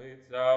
Sahamba